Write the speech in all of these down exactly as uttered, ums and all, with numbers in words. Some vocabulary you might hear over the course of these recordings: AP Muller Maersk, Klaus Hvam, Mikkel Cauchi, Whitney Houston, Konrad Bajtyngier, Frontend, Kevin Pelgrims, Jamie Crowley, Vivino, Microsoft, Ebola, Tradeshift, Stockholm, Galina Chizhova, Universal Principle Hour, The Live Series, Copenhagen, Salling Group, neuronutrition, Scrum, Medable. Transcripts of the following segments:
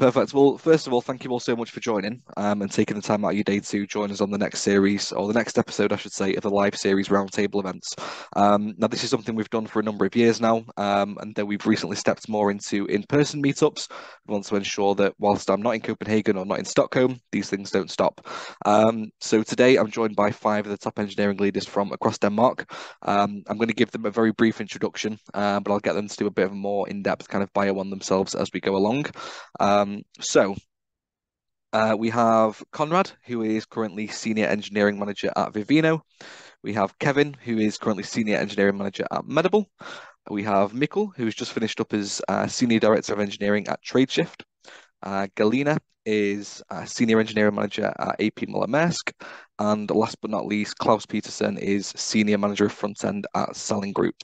right, perfect. Well, first of all, thank you all so much for joining um, and taking the time out of your day to join us on the next series, or the next episode, I should say, of the Live Series Roundtable events. Um, now, this is something we've done for a number of years now, um, and then we've recently stepped more into in-person meetups. We want to ensure that whilst I'm not in Copenhagen or not in Stockholm, these things don't stop. Um, so today, I'm joined by five of the top engineering leaders from across Denmark. Um, I'm going to give them a very brief introduction, uh, but I'll get them to do a bit of a more in-depth kind of bio on themselves as we go along. Um, so uh, we have Konrad, who is currently Senior Engineering Manager at Vivino. We have Kevin, who is currently Senior Engineering Manager at Medable. We have Mikkel, who's just finished up as uh, Senior Director of Engineering at Tradeshift. Uh, Galina is uh, Senior Engineering Manager at A P Muller Maersk. And last but not least, Klaus Petersen is Senior Manager of Frontend at Salling Group.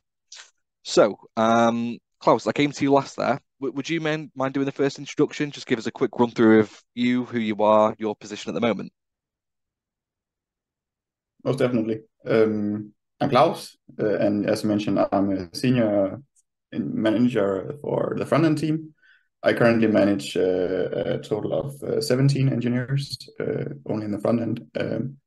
So, um, Klaus, I came to you last there. Would you mind doing the first introduction? Just give us a quick run through of you, who you are, your position at the moment. Most definitely. Um, I'm Klaus, uh, and as mentioned, I'm a senior manager for the front-end team. I currently manage uh, a total of uh, seventeen engineers, uh, only in the front-end. Um,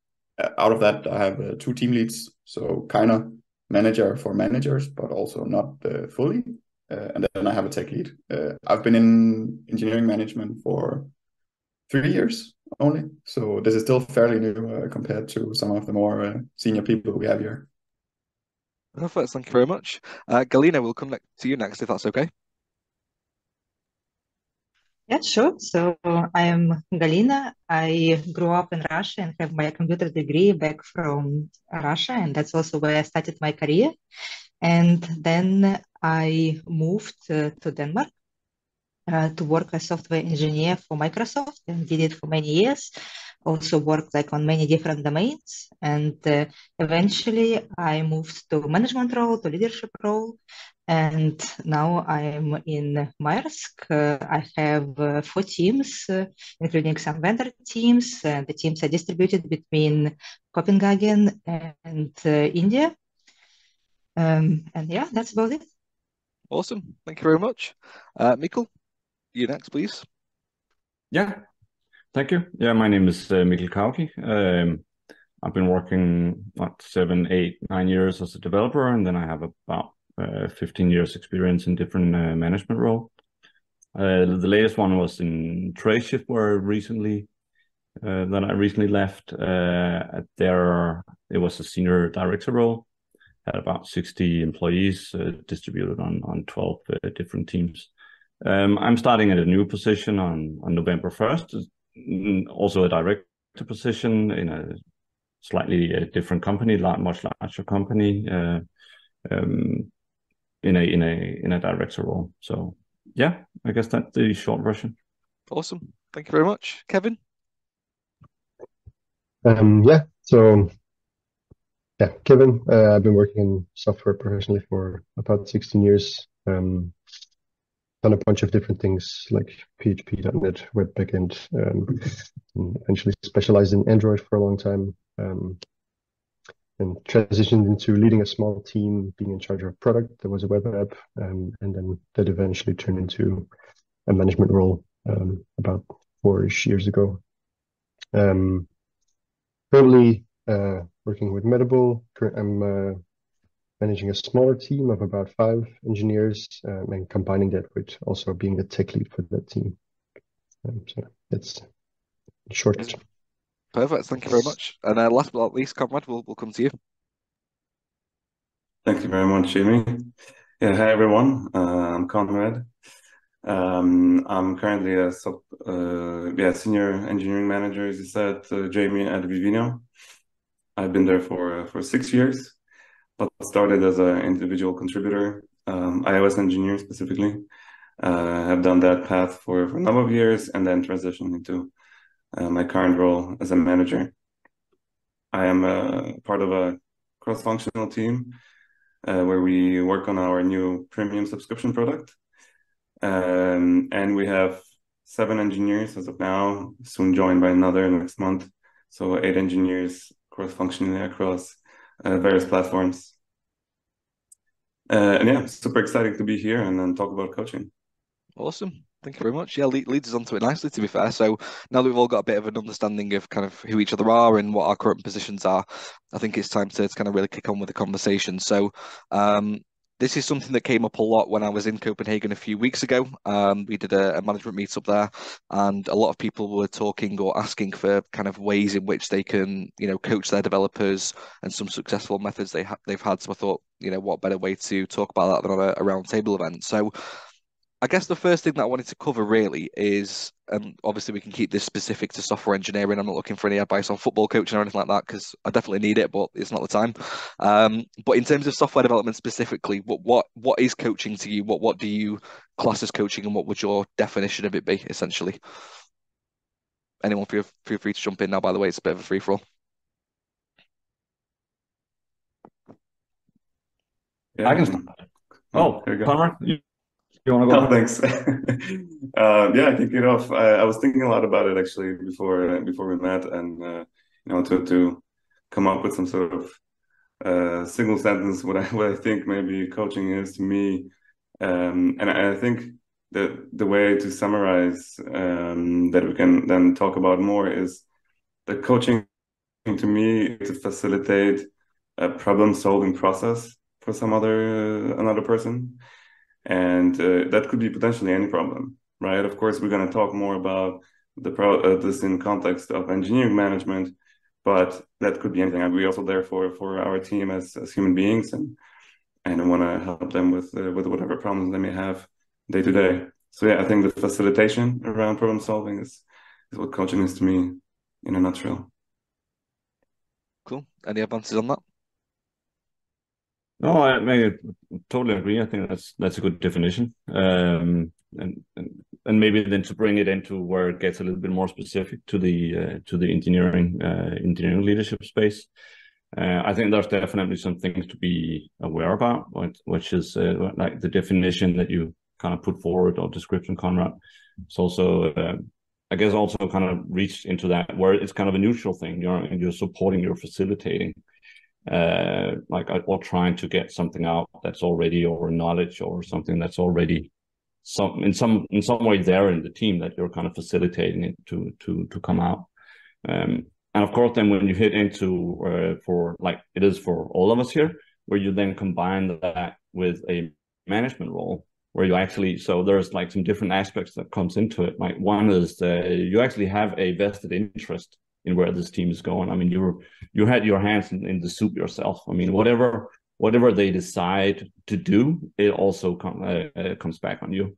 out of that, I have uh, two team leads, so kind of manager for managers, but also not uh, fully. Uh, and then I have a tech lead. Uh, I've been in engineering management for three years only, so this is still fairly new uh, compared to some of the more uh, senior people we have here. Perfect, thank you very much. Uh, Galina, we'll come to you next, if that's okay. Yeah, sure. So I am Galina. I grew up in Russia and have my computer degree back from Russia, and that's also where I started my career. And then I moved uh, to Denmark uh, to work as software engineer for Microsoft, and did it for many years. Also worked like on many different domains, and uh, eventually I moved to management role, to leadership role, and now I'm in Maersk. Uh, I have uh, four teams, uh, including some vendor teams. Uh, the teams are distributed between Copenhagen and uh, India. Um, and yeah, that's about it. Awesome. Thank you very much. Uh, Mikkel, you next, please. Yeah, thank you. Yeah, my name is uh, Mikkel Cauchi. Um, I've been working what, seven, eight, nine years as a developer, and then I have about uh, fifteen years experience in different uh, management roles. Uh, the latest one was in Tradeshift, where recently, uh, that I recently left. Uh, at their, it was a senior director role. Had about sixty employees uh, distributed on, on twelve uh, different teams. Um, I'm starting at a new position on, on November first, also a director position in a slightly uh, different company, much larger company, uh, um, in a in a in a director role. So yeah, I guess that's the short version. Awesome, thank you very much, Kevin. Um, yeah, so. Yeah, Kevin, uh, I've been working in software professionally for about sixteen years. Um, done a bunch of different things like P H P dot net, web backend, um, and eventually specialized in Android for a long time. Um, and transitioned into leading a small team, being in charge of product. There was a web app, um, and then that eventually turned into a management role um, about four-ish years ago. Um, currently, uh, working with Medable. I'm uh, managing a smaller team of about five engineers, um, and combining that with also being the tech lead for that team. Um, so that's short. Perfect. Thank you very much. And uh, last but not least, Konrad, we'll, we'll come to you. Thank you very much, Jamie. Yeah, hi, everyone. Uh, I'm Konrad. Um, I'm currently a sub, uh, yeah, senior engineering manager, as you said, uh, Jamie, at Vivino. I've been there for uh, for six years, but started as an individual contributor, um, iOS engineer specifically. Uh, I've done that path for, for a number of years, and then transitioned into uh, my current role as a manager. I am uh, part of a cross-functional team uh, where we work on our new premium subscription product. Um, and we have seven engineers as of now, soon joined by another next month. So eight engineers cross-functionally across uh, various platforms. Uh, and yeah, super exciting to be here and then talk about coaching. Awesome. Thank you very much. Yeah, leads us onto it nicely, to be fair. So now that we've all got a bit of an understanding of kind of who each other are and what our current positions are, I think it's time to kind of really kick on with the conversation. So um, this is something that came up a lot when I was in Copenhagen a few weeks ago. Um, we did a, a management meetup there, and a lot of people were talking or asking for kind of ways in which they can, you know, coach their developers and some successful methods they ha they've had. So I thought, you know, what better way to talk about that than on a, a roundtable event? So I guess the first thing that I wanted to cover really is, um, obviously we can keep this specific to software engineering. I'm not looking for any advice on football coaching or anything like that, because I definitely need it, but it's not the time. Um, but in terms of software development specifically, what what what is coaching to you? What what do you class as coaching, and what would your definition of it be, essentially? Anyone feel feel free to jump in now. By the way, it's a bit of a free for all. Yeah, I can start. Oh, there you go. Palmer, you You want to go? No, thanks. uh, yeah, kick it off. I, I was thinking a lot about it actually before uh, before we met, and uh, you know, to to come up with some sort of uh, single sentence what I what I think maybe coaching is to me, um, and I, I think that the way to summarize um, that we can then talk about more is that coaching to me is to facilitate a problem solving process for some other uh, another person. And uh, that could be potentially any problem, right? Of course, we're going to talk more about the pro uh, this in context of engineering management, but that could be anything. And we're also there for, for our team as, as human beings, and and I want to help them with uh, with whatever problems they may have day to day. So yeah, I think the facilitation around problem solving is, is what coaching is to me in a nutshell. Cool. Any advances on that? No, I, I totally agree. I think that's that's a good definition, um, and, and and maybe then to bring it into where it gets a little bit more specific to the uh, to the engineering uh, engineering leadership space. Uh, I think there's definitely some things to be aware about, which is uh, like the definition that you kind of put forward or description, Konrad. It's also, uh, I guess, also kind of reached into that where it's kind of a neutral thing. You're you're supporting, you're facilitating. Uh, like or trying to get something out that's already or knowledge or something that's already some in some in some way there in the team that you're kind of facilitating it to to to come out. Um, and of course, then when you hit into uh, for like it is for all of us here, where you then combine that with a management role, where you actually so there's like some different aspects that comes into it. Like one is that you actually have a vested interest in where this team is going. I mean, you were, you had your hands in, in the soup yourself. I mean, whatever whatever they decide to do, it also com uh, comes back on you.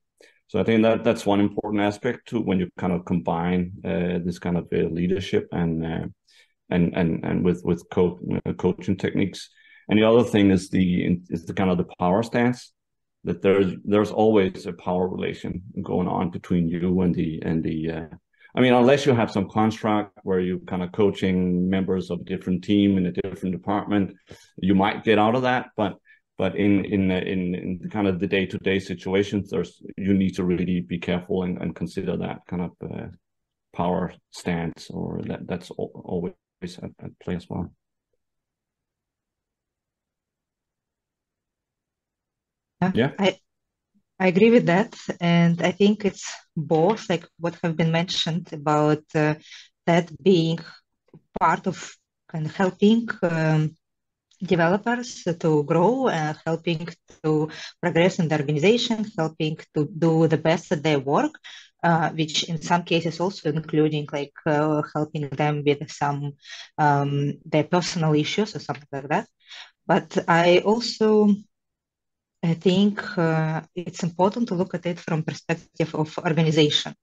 So I think that that's one important aspect too when you kind of combine uh, this kind of uh, leadership and uh, and and and with with co uh, coaching techniques. And the other thing is the is the kind of the power stance that there's there's always a power relation going on between you and the and the. Uh, I mean, unless you have some construct where you kind of coaching members of a different team in a different department, you might get out of that. But but in in in, in kind of the day to day situations, there's you need to really be careful and, and consider that kind of uh, power stance, or that that's always at, at play as well. Yeah. yeah. I I agree with that, and I think it's both, like what have been mentioned about uh, that being part of kind of helping um, developers to grow, uh, helping to progress in the organization, helping to do the best at their work, uh, which in some cases also including like uh, helping them with some um, their personal issues or something like that. But I also I think uh, it's important to look at it from perspective of organization,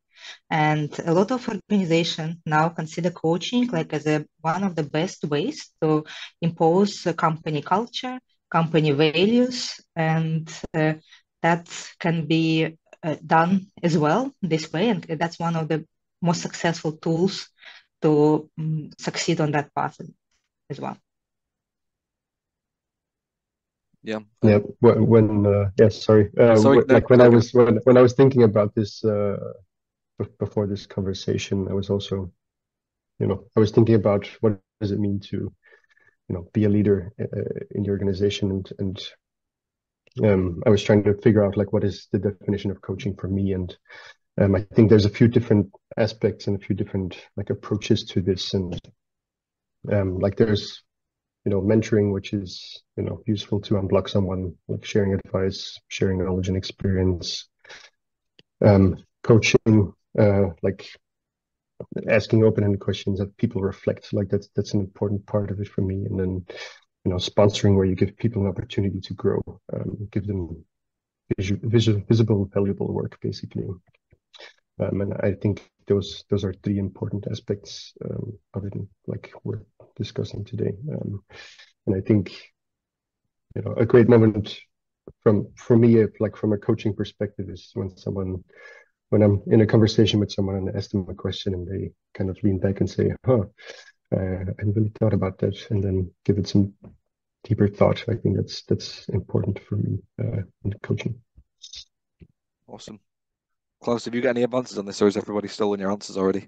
and a lot of organizations now consider coaching like as a, one of the best ways to impose a company culture, company values, and uh, that can be uh, done as well this way, and that's one of the most successful tools to um, succeed on that path as well. Yeah. Yeah. When uh, yeah, sorry. Uh, sorry when, no, like when no, I was when, when I was thinking about this uh, before this conversation, I was also, you know, I was thinking about what does it mean to, you know, be a leader uh, in the organization, and and um, I was trying to figure out like what is the definition of coaching for me, and Um, I think there's a few different aspects and a few different like approaches to this, and um, like there's, you know, mentoring, which is, you know, useful to unblock someone, like sharing advice, sharing knowledge and experience, um, coaching, uh, like asking open-ended questions that people reflect. Like that's that's an important part of it for me. And then, you know, sponsoring, where you give people an opportunity to grow, um, give them visu visu visible, valuable work, basically. Um, and I think those those are three important aspects um, of it, like we're discussing today. Um, and I think, you know, a great moment from for me, like from a coaching perspective, is when someone, when I'm in a conversation with someone and I ask them a question and they kind of lean back and say, "Huh, uh, I really thought about that," and then give it some deeper thought. I think that's that's important for me uh, in coaching. Awesome. Klaus, have you got any answers on this, or is everybody stolen your answers already?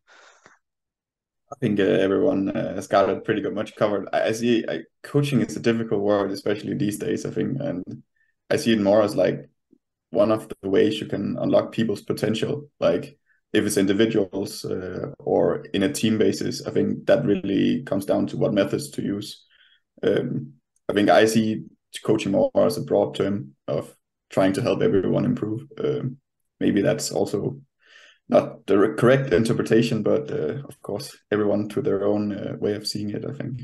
I think uh, everyone uh, has got it pretty good, much covered. I, I see I, coaching is a difficult word, especially these days, I think. And I see it more as like one of the ways you can unlock people's potential. Like if it's individuals uh, or in a team basis, I think that really comes down to what methods to use. Um, I think I see coaching more as a broad term of trying to help everyone improve. Um, Maybe that's also not the correct interpretation, but uh, of course, everyone to their own uh, way of seeing it, I think.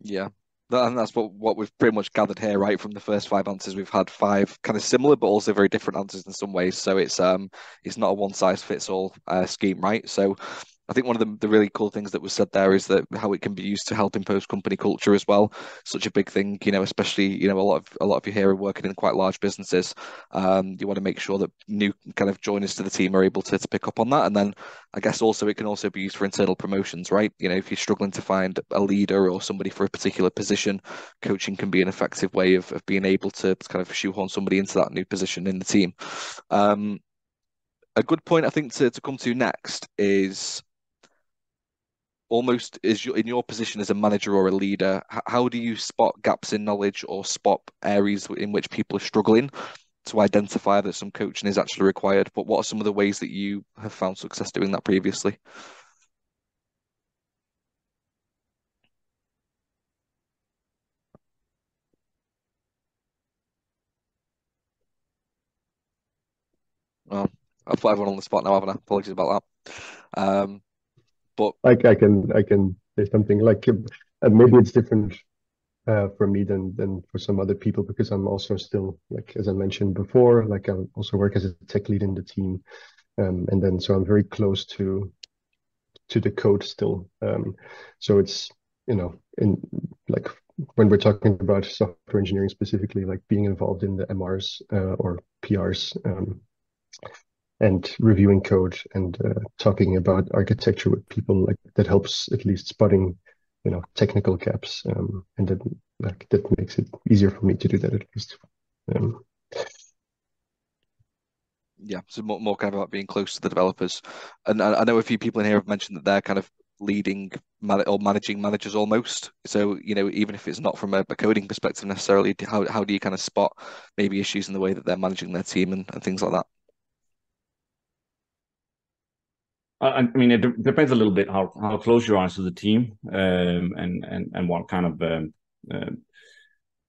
Yeah, and that's what, what we've pretty much gathered here, right? From the first five answers, we've had five kind of similar, but also very different answers in some ways. So it's um, it's not a one-size-fits-all uh, scheme, right? So I think one of the, the really cool things that was said there is that how it can be used to help impose company culture as well. Such a big thing, you know, especially, you know, a lot of a lot of you here are working in quite large businesses. Um, you want to make sure that new kind of joiners to the team are able to, to pick up on that. And then I guess also it can also be used for internal promotions, right? You know, if you're struggling to find a leader or somebody for a particular position, coaching can be an effective way of, of being able to kind of shoehorn somebody into that new position in the team. Um, a good point I think to, to come to next is, almost is in your position as a manager or a leader, how do you spot gaps in knowledge or spot areas in which people are struggling to identify that some coaching is actually required? But what are some of the ways that you have found success doing that previously? Well, I've put everyone on the spot now, haven't I? Apologies about that. Um, But like I can I can say something like, uh, maybe it's different uh, for me than than for some other people, because I'm also still, like as I mentioned before, like I also work as a tech lead in the team, um, and then so I'm very close to to the code still. Um, so it's, you know, in like when we're talking about software engineering specifically, like being involved in the M Rs uh, or P Rs. Um, and reviewing code and uh, talking about architecture with people, like that helps at least spotting, you know, technical gaps. Um, and that, like, that makes it easier for me to do that at least. Um, yeah, so more, more kind of about being close to the developers. And I, I know a few people in here have mentioned that they're kind of leading man or managing managers almost. So, you know, even if it's not from a, a coding perspective necessarily, how, how do you kind of spot maybe issues in the way that they're managing their team and, and things like that? I mean, it depends a little bit how, how close you are to the team, um, and, and, and what kind of, um, uh,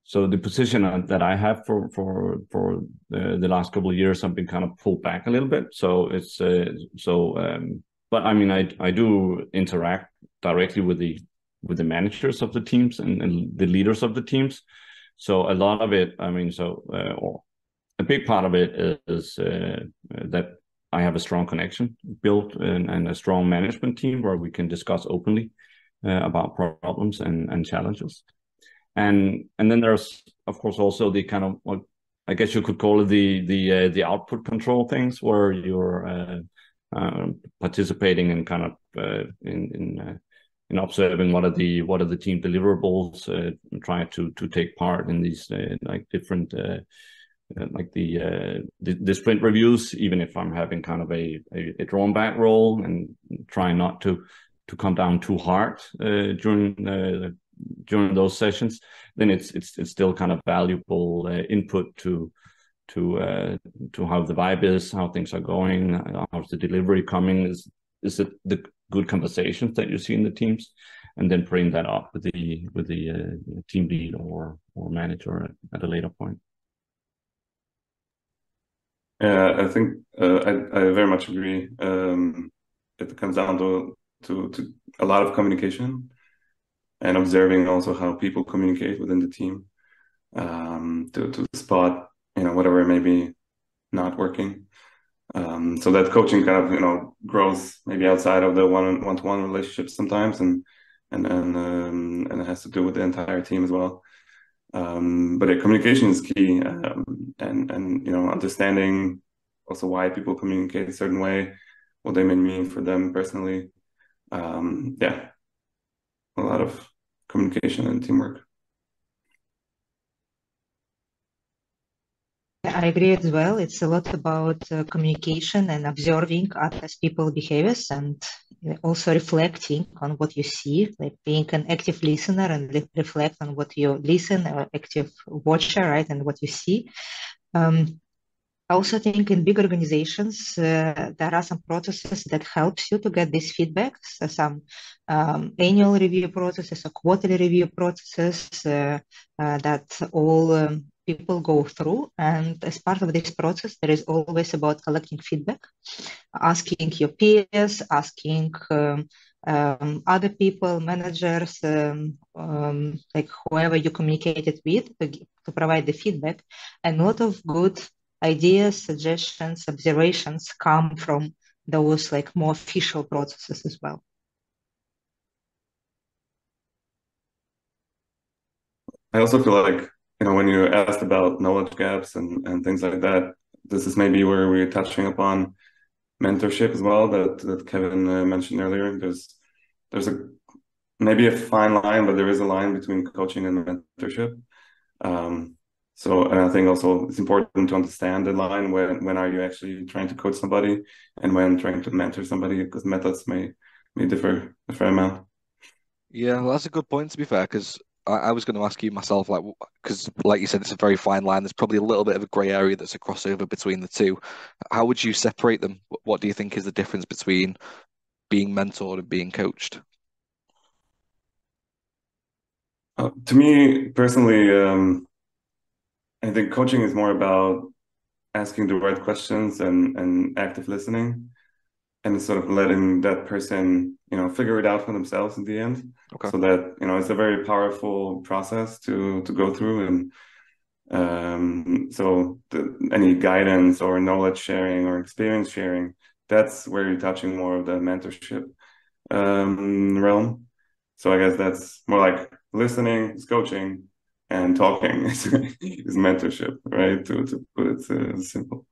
so the position that I have for, for, for the, the last couple of years, I've been kind of pulled back a little bit. So it's, uh, so, um, but I mean, I, I do interact directly with the, with the managers of the teams and, and the leaders of the teams. So a lot of it, I mean, so, uh, or a big part of it is, uh, that I have a strong connection built and, and a strong management team where we can discuss openly uh, about problems and, and challenges. And and then there's, of course, also the kind of, what I guess you could call it the the uh, the output control things, where you're uh, uh, participating in kind of uh, in in, uh, in observing what are the what are the team deliverables, uh, trying to to take part in these uh, like different. Uh, like the, uh, the the sprint reviews, even if I'm having kind of a, a, a drawn back role, and try not to to come down too hard uh, during uh, during those sessions, then it's it's it's still kind of valuable uh, input to to uh, to how the vibe is, how things are going, how's the delivery coming, is is it the good conversations that you see in the teams, and then bring that up with the with the uh, team lead or or manager at, at a later point. Yeah, I think uh, I I very much agree. Um, it comes down to, to to a lot of communication and observing also how people communicate within the team, um, to to spot, you know, whatever may be not working. Um, so that coaching kind of, you know, grows maybe outside of the one one to one relationship sometimes, and and and um, and it has to do with the entire team as well. Um, but yeah, communication is key, um, and and you know, understanding also why people communicate a certain way, what they may mean for them personally. Um, yeah, a lot of communication and teamwork. I agree as well. It's a lot about uh, communication and observing others' people's behaviors, and also reflecting on what you see, like being an active listener and re reflect on what you listen, or active watcher, right, and what you see. Um, I also think in big organizations, uh, there are some processes that helps you to get this feedback. So some um, annual review processes or quarterly review processes uh, uh, that all um, people go through. And as part of this process, there is always about collecting feedback, asking your peers, asking um, um, other people, managers, um, um, like whoever you communicated with, to, to provide the feedback. And a lot of good ideas, suggestions, observations come from those like more official processes as well. I also feel like, you know, when you asked about knowledge gaps and, and things like that, this is maybe where we're touching upon mentorship as well, that, that Kevin uh, mentioned earlier. There's there's a maybe a fine line, but there is a line between coaching and mentorship. Um, So and I think also it's important to understand the line when when are you actually trying to coach somebody and when trying to mentor somebody, because methods may may differ a fair amount. Yeah, well, that's a good point, to be fair, because I, I was going to ask you myself, like, because like you said, it's a very fine line. There's probably a little bit of a grey area that's a crossover between the two. How would you separate them? What do you think is the difference between being mentored and being coached? Uh, to me personally, um, I think coaching is more about asking the right questions and, and active listening, and sort of letting that person, you know, figure it out for themselves in the end. Okay. So that, you know, it's a very powerful process to to go through, and um, so the, any guidance or knowledge sharing or experience sharing, that's where you're touching more of the mentorship um, realm. So I guess that's more like listening is coaching, and talking is, is mentorship, right? To, to put it uh, simple.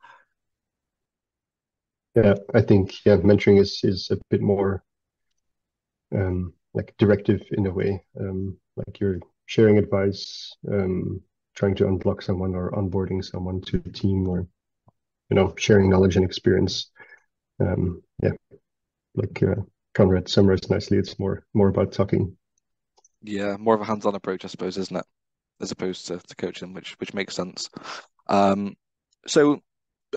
Yeah, I think yeah, mentoring is is a bit more um, like directive in a way, um, like you're sharing advice, um, trying to unblock someone or onboarding someone to the team, or you know, sharing knowledge and experience. Um, yeah, like uh, Konrad summarized nicely, it's more more about talking. Yeah, more of a hands-on approach, I suppose, isn't it? As opposed to, to coaching, which which makes sense. Um, so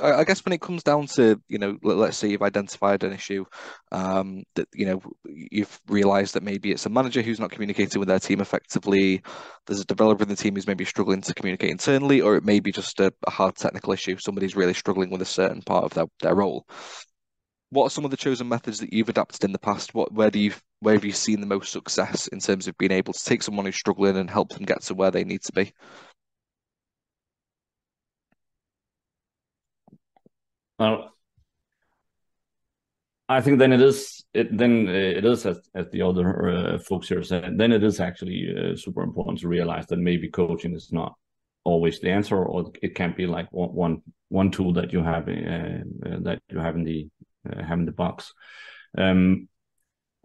I, I guess when it comes down to, you know, let, let's say you've identified an issue, um, that, you know, you've realised that maybe it's a manager who's not communicating with their team effectively, there's a developer in the team who's maybe struggling to communicate internally, or it may be just a, a hard technical issue, somebody's really struggling with a certain part of their, their role. What are some of the chosen methods that you've adapted in the past? What, where do you, where have you seen the most success in terms of being able to take someone who's struggling and help them get to where they need to be? Well, I think then it is, it, then it is, as, as the other uh, folks here said, then it is actually uh, super important to realize that maybe coaching is not always the answer, or it can be like one, one, one tool that you have uh, that you have in the Uh, having the box. Um,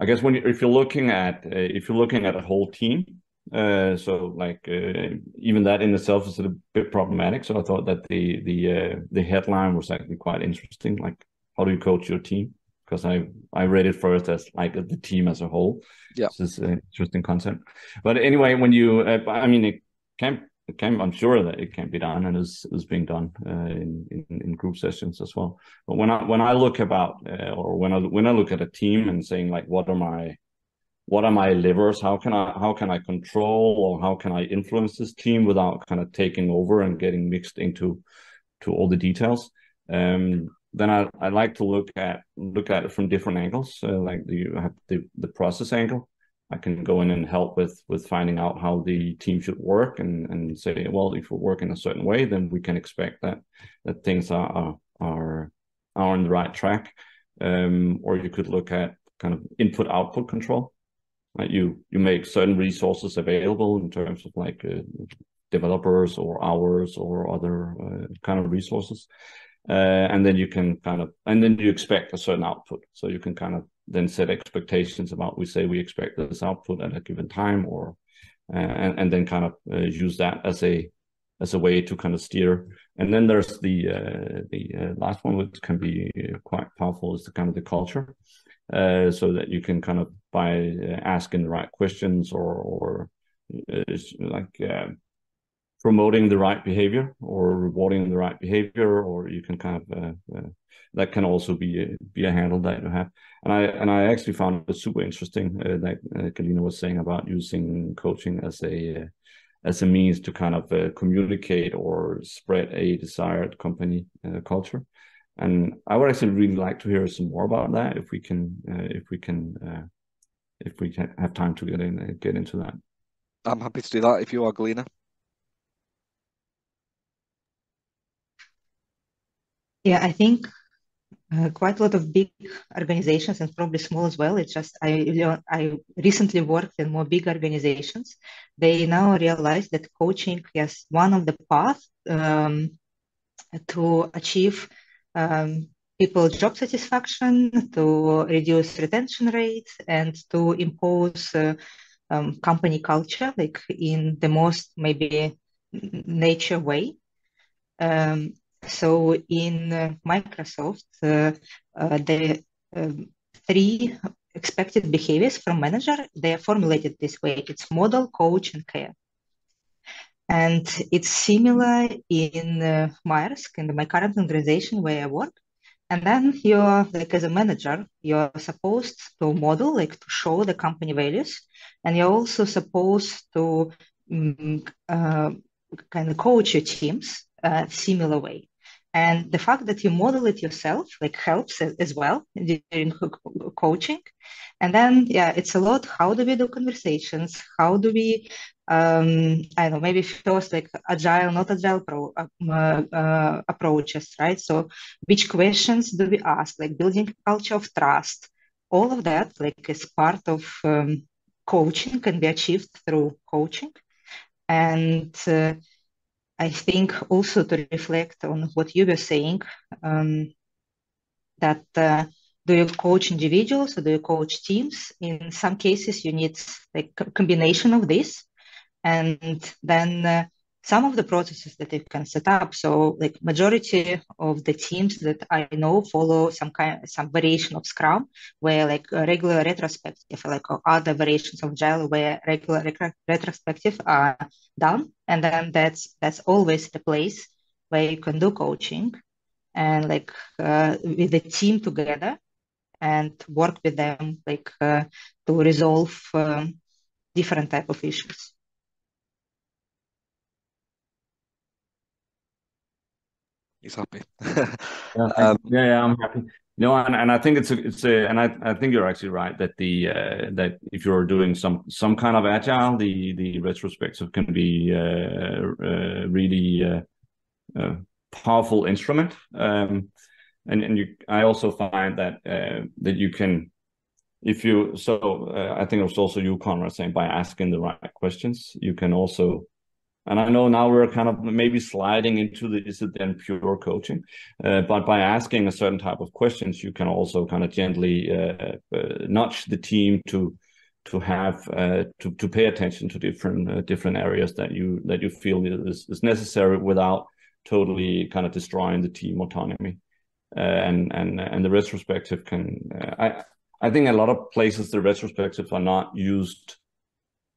I guess when you, if you're looking at uh, if you're looking at a whole team, uh, so like uh, even that in itself is a bit problematic. So I thought that the the uh, the headline was actually quite interesting. Like, how do you coach your team? Because I I read it first as like the team as a whole. Yeah, this is an interesting concept. But anyway, when you uh, I mean it can it can, I'm sure that it can be done and is is being done uh, in, in in group sessions as well. But when I when I look about uh, or when I when I look at a team and saying like, what are my what are my levers? How can I how can I control or how can I influence this team without kind of taking over and getting mixed into to all the details? Um, then I, I like to look at look at it from different angles. Uh, like the, you have the the process angle. I can go in and help with with finding out how the team should work and, and say, well, if we work in a certain way, then we can expect that that things are are are on the right track. Um, or you could look at kind of input output control. Like you you make certain resources available in terms of like uh, developers or hours or other uh, kind of resources, uh, and then you can kind of and then you expect a certain output. So you can kind of then set expectations about, we say we expect this output at a given time, or uh, and, and then kind of uh, use that as a as a way to kind of steer. And then there's the uh, the uh, last one, which can be quite powerful, is the kind of the culture, uh, so that you can kind of by asking the right questions or or uh, like uh, promoting the right behavior or rewarding the right behavior, or you can kind of uh, uh, that can also be a, be a handle that you have. And I and I actually found it super interesting uh, that uh, Galina was saying about using coaching as a uh, as a means to kind of uh, communicate or spread a desired company uh, culture. And I would actually really like to hear some more about that if we can uh, if we can uh, if we can have time to get in uh, get into that. I'm happy to do that if you are, Galina. Yeah, I think. Uh, quite a lot of big organizations and probably small as well. It's just I learned, I recently worked in more big organizations. They now realize that coaching is one of the paths um, to achieve um, people's job satisfaction, to reduce retention rates, and to impose uh, um, company culture, like in the most maybe nature way. Um, So in uh, Microsoft, uh, uh, the uh, three expected behaviors from manager, they are formulated this way. It's model, coach, and care. And it's similar in uh, Maersk, in my current organization where I work. And then you're, like as a manager, you're supposed to model, like to show the company values. And you're also supposed to um, uh, kind of coach your teams uh, similar way. And the fact that you model it yourself like helps as well during coaching. And then, yeah, it's a lot. How do we do conversations? How do we, um, I don't know, maybe first like agile, not agile pro, uh, uh, approaches, right? So which questions do we ask? Like building a culture of trust, all of that like is part of um, coaching, can be achieved through coaching. And uh, I think also to reflect on what you were saying, um, that uh, do you coach individuals or do you coach teams? In some cases, you need a combination of this. And then uh, some of the processes that you can set up. So like majority of the teams that I know follow some kind some variation of Scrum, where like a regular retrospective, like or other variations of Agile where regular retrospective are done. And then that's that's always the place where you can do coaching and like uh, with the team together and work with them like uh, to resolve um, different type of issues. He's happy. yeah, um, yeah, yeah, I'm happy. No, and, and I think it's a, it's a, and I, I think you're actually right that the uh, that if you're doing some some kind of agile, the the retrospective can be uh, uh, really uh, uh, powerful instrument. Um, and and you, I also find that uh, that you can, if you so uh, I think it was also you, Konrad, saying by asking the right questions, you can also. And I know now we're kind of maybe sliding into the, is it then pure coaching? Uh, but by asking a certain type of questions, you can also kind of gently uh, uh, nudge the team to to have uh, to to pay attention to different uh, different areas that you that you feel is, is necessary without totally kind of destroying the team autonomy. Uh, and and and the retrospective can uh, I I think a lot of places the retrospectives are not used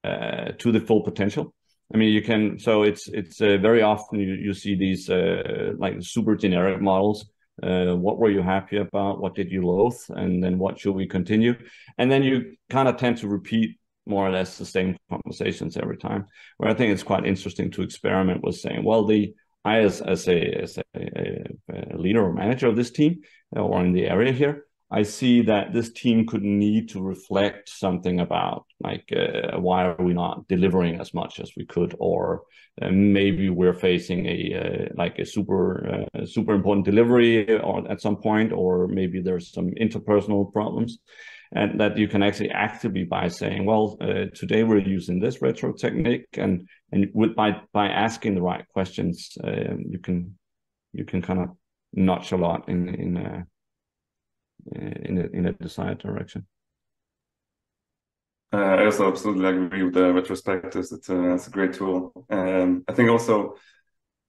uh, to the full potential. I mean, you can, so it's it's uh, very often you, you see these uh, like super generic models. Uh, what were you happy about? What did you loathe? And then what should we continue? And then you kind of tend to repeat more or less the same conversations every time, where I think it's quite interesting to experiment with saying, well, the I, as, as, a, as a, a leader or manager of this team uh, or in the area here, I see that this team could need to reflect something about like, uh, why are we not delivering as much as we could? Or uh, maybe we're facing a, uh, like a super, uh, super important delivery or at some point, or maybe there's some interpersonal problems. And that you can actually actively by saying, well, uh, today we're using this retro technique, and and with by by asking the right questions, uh, you can you can kind of nudge a lot in in a, in a, in a desired direction. Uh, I also absolutely agree with the retrospectives. It's a, it's a great tool. Um, I think also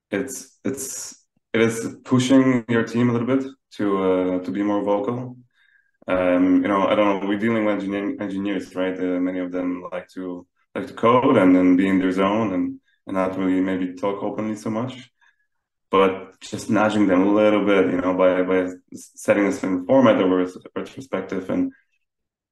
it's it's it is pushing your team a little bit to uh, to be more vocal. Um, you know, I don't know, we're dealing with engineering engineers, right? Uh, many of them like to like to code and then be in their zone and, and not really maybe talk openly so much. But just nudging them a little bit, you know, by, by setting a certain format over a retrospective and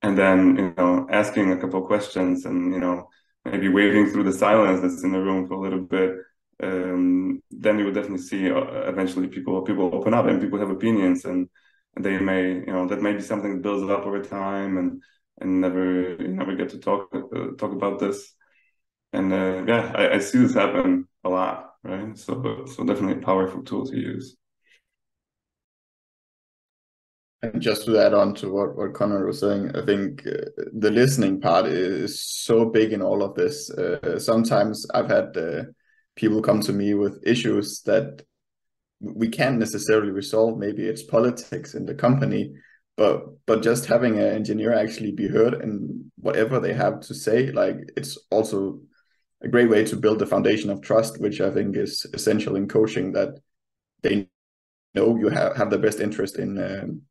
and then, you know, asking a couple of questions and, you know, maybe waving through the silence that's in the room for a little bit. Um, then you will definitely see uh, eventually people people open up and people have opinions, and they may, you know, that may be something that builds up over time, and and never, you never get to talk uh, talk about this. And uh, yeah, I, I see this happen a lot, right? So, so definitely a powerful tool to use. And just to add on to what what Konrad was saying, I think uh, the listening part is so big in all of this. Uh, sometimes I've had uh, people come to me with issues that we can't necessarily resolve. Maybe it's politics in the company, but but just having an engineer actually be heard in whatever they have to say, like, it's also a great way to build the foundation of trust, which I think is essential in coaching, that they know you have, have the best interest in, um,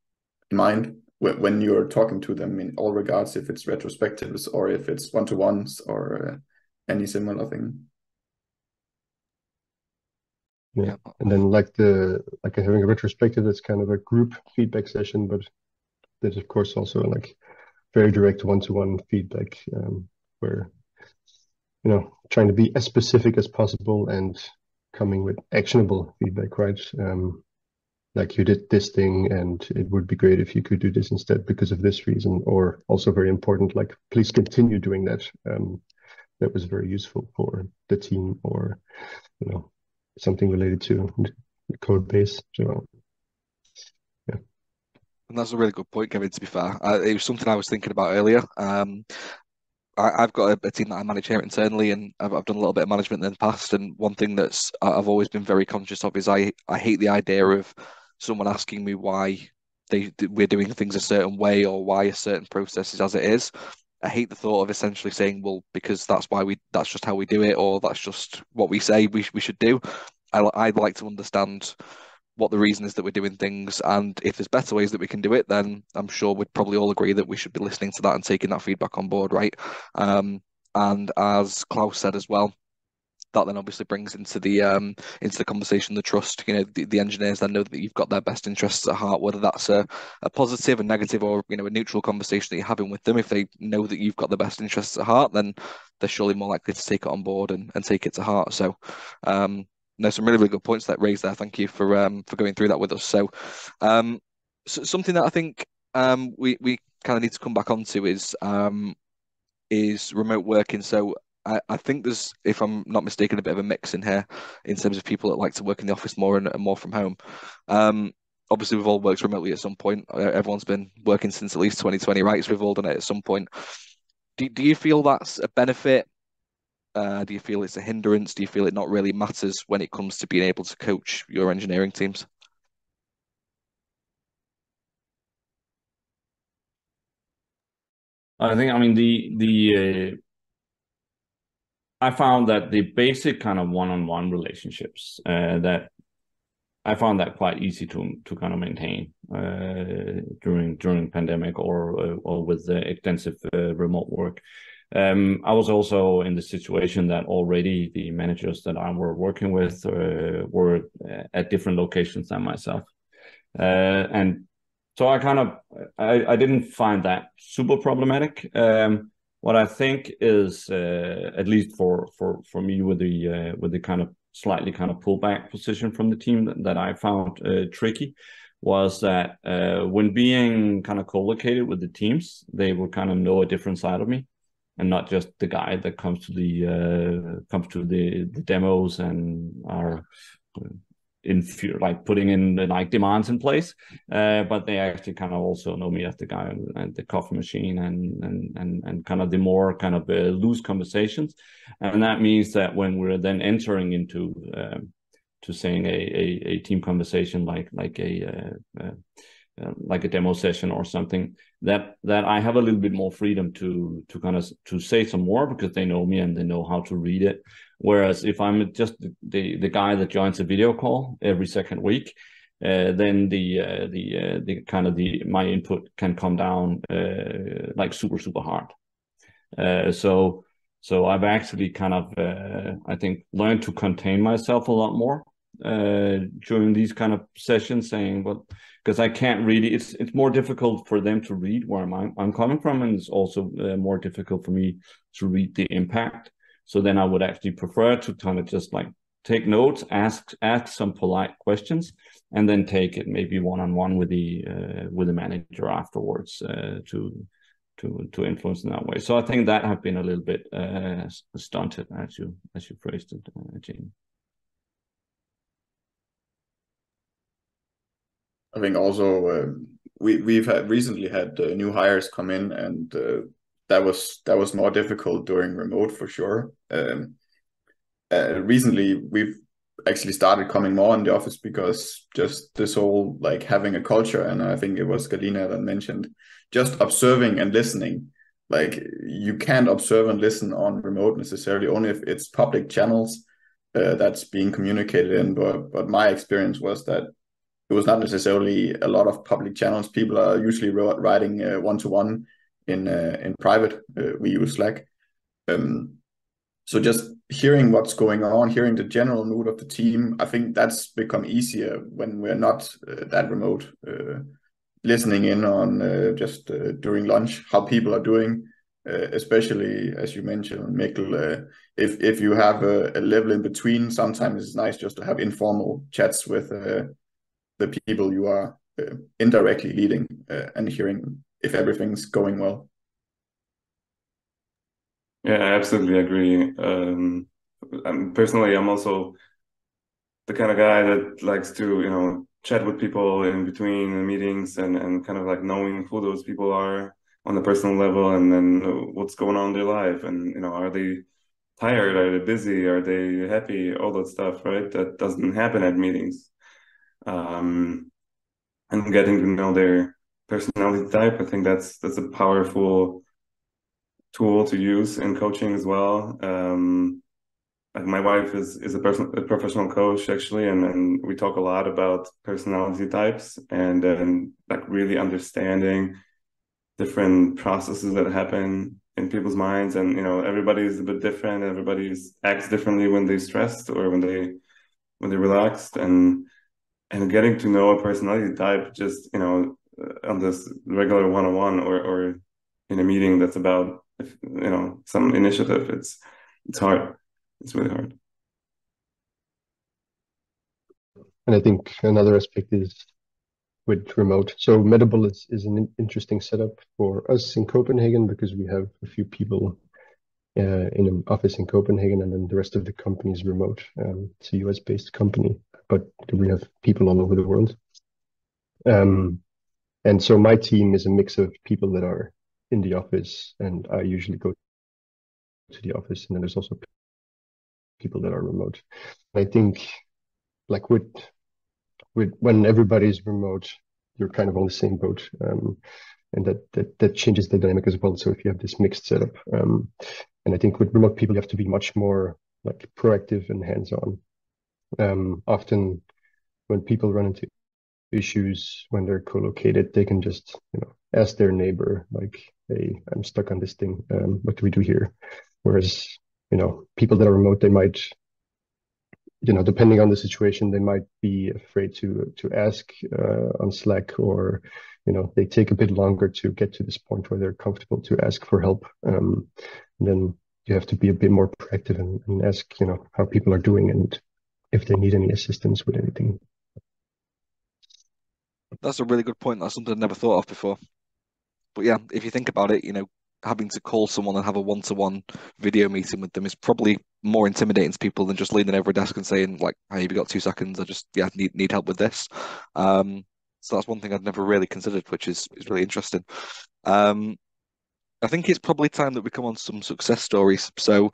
in mind when, when you're talking to them in all regards, if it's retrospectives or if it's one-to-ones or uh, any similar thing. Yeah, and then like the like having a retrospective, it's kind of a group feedback session, but there's of course also like very direct one-to-one feedback, um, where, you know, trying to be as specific as possible and coming with actionable feedback, right? Um, like, you did this thing, and it would be great if you could do this instead because of this reason, or also very important, like, please continue doing that. Um, that was very useful for the team, or, you know, something related to the code base. So, yeah. And that's a really good point, Kevin, to be fair. Uh, it was something I was thinking about earlier. Um, I, I've got a, a team that I manage here internally, and I've, I've done a little bit of management in the past. And one thing that's I've always been very conscious of is I, I hate the idea of someone asking me why they we're doing things a certain way, or why a certain process is as it is. I hate the thought of essentially saying, well, because that's why we, that's just how we do it, or that's just what we say we, we should do. I, I'd like to understand what the reason is that we're doing things, and if there's better ways that we can do it, then I'm sure we'd probably all agree that we should be listening to that and taking that feedback on board, right? Um, and as Klaus said as well, that then obviously brings into the um, into the conversation the trust. You know, the, the engineers then know that you've got their best interests at heart, whether that's a, a positive, a negative, or, you know, a neutral conversation that you're having with them. If they know that you've got the best interests at heart, then they're surely more likely to take it on board and, and take it to heart. So, um, no, some really, really good points that raised there. Thank you for um, for going through that with us. So, um, so something that I think um, we we kind of need to come back onto is um, is remote working. So, I think there's, if I'm not mistaken, a bit of a mix in here in terms of people that like to work in the office more and, and more from home. Um, obviously, we've all worked remotely at some point. Everyone's been working since at least twenty twenty, right? So we've all done it at some point. Do, do you feel that's a benefit? Uh, do you feel it's a hindrance? Do you feel it not really matters when it comes to being able to coach your engineering teams? I think, I mean, the... the uh... I found that the basic kind of one-on-one relationships uh, that I found that quite easy to to kind of maintain uh, during during pandemic or or with the extensive uh, remote work. Um, I was also in the situation that already the managers that I were working with uh, were at different locations than myself. Uh, and so I kind of, I, I didn't find that super problematic. Um, what I think is, uh, at least for, for, for me with the, uh, with the kind of slightly kind of pullback position from the team that, that I found uh, tricky, was that uh, when being kind of co-located with the teams, they would kind of know a different side of me, and not just the guy that comes to the uh, comes to the, the demos and are in fear, like putting in like demands in place. Uh, but they actually kind of also know me as the guy at the coffee machine and and and and kind of the more kind of uh, loose conversations. And that means that when we're then entering into um, to saying a, a a team conversation like like a uh, uh, Uh, like a demo session or something, that that I have a little bit more freedom to to kind of to say some more, because they know me and they know how to read it. Whereas if I'm just the the, the guy that joins a video call every second week, uh, then the uh, the uh, the kind of the my input can come down uh, like super super hard. Uh, so so I've actually kind of uh, I think learned to contain myself a lot more uh during these kind of sessions, saying, well, because I can't really, it's it's more difficult for them to read where I'm, I'm coming from, and it's also uh, more difficult for me to read the impact. So then I would actually prefer to kind of just like take notes, ask ask some polite questions, and then take it maybe one-on-one with the uh, with the manager afterwards uh, to to to influence in that way. So I think that have been a little bit uh, stunted, as you as you phrased it, uh, Jamie. I think also uh, we we've had recently had uh, new hires come in, and uh, that was that was more difficult during remote for sure. Um, uh, recently, we've actually started coming more in the office, because just this whole like having a culture, and I think it was Galina that mentioned just observing and listening. Like, you can't observe and listen on remote necessarily, only if it's public channels uh, that's being communicated in. But but my experience was that it was not necessarily a lot of public channels. People are usually writing uh, one-to-one in uh, in private. Uh, we use Slack. Um, so just hearing what's going on, hearing the general mood of the team, I think that's become easier when we're not uh, that remote. Uh, listening in on uh, just uh, during lunch, how people are doing, uh, especially, as you mentioned, Mikkel, uh, if, if you have a, a level in between, sometimes it's nice just to have informal chats with uh, the people you are uh, indirectly leading uh, and hearing if everything's going well. Yeah, I absolutely agree. Um, I'm personally, I'm also the kind of guy that likes to, you know, chat with people in between meetings, and, and kind of like knowing who those people are on a personal level, and then what's going on in their life, and, you know, are they tired? Are they busy? Are they happy? All that stuff, right? That doesn't happen at meetings. Um, and getting to know their personality type, I think that's that's a powerful tool to use in coaching as well. Um, like my wife is is a person, a professional coach actually, and, and we talk a lot about personality types, and and like really understanding different processes that happen in people's minds. And, you know, everybody's a bit different. Everybody's acts differently when they're stressed or when they when they're relaxed, and And getting to know a personality type, just, you know, on this regular one-on-one or or in a meeting that's about, if, you know, some initiative, it's it's hard. It's really hard. And I think another aspect is with remote. So Medable is, is an interesting setup for us in Copenhagen, because we have a few people uh, in an office in Copenhagen, and then the rest of the company is remote. Um, it's a U S-based company, but we have people all over the world. Um, and so my team is a mix of people that are in the office, and I usually go to the office, and then there's also people that are remote. I think like with, with when everybody's remote, you're kind of on the same boat, um, and that, that, that changes the dynamic as well. So if you have this mixed setup, um, and I think with remote people, you have to be much more like proactive and hands-on. Um, often when people run into issues when they're co-located, they can just, you know, ask their neighbor, like, hey, I'm stuck on this thing. Um, what do we do here? Whereas, you know, people that are remote, they might, you know, depending on the situation, they might be afraid to to ask uh, on Slack, or, you know, they take a bit longer to get to this point where they're comfortable to ask for help. Um, and then you have to be a bit more proactive and, and ask, you know, how people are doing and if they need any assistance with anything. That's a really good point. That's something I never thought of before. But yeah, if you think about it, you know, having to call someone and have a one-to-one video meeting with them is probably more intimidating to people than just leaning over a desk and saying, like, hey, have you got two seconds? I just, yeah, need need help with this. Um, so that's one thing I'd never really considered, which is, is really interesting. Um, I think it's probably time that we come on some success stories. So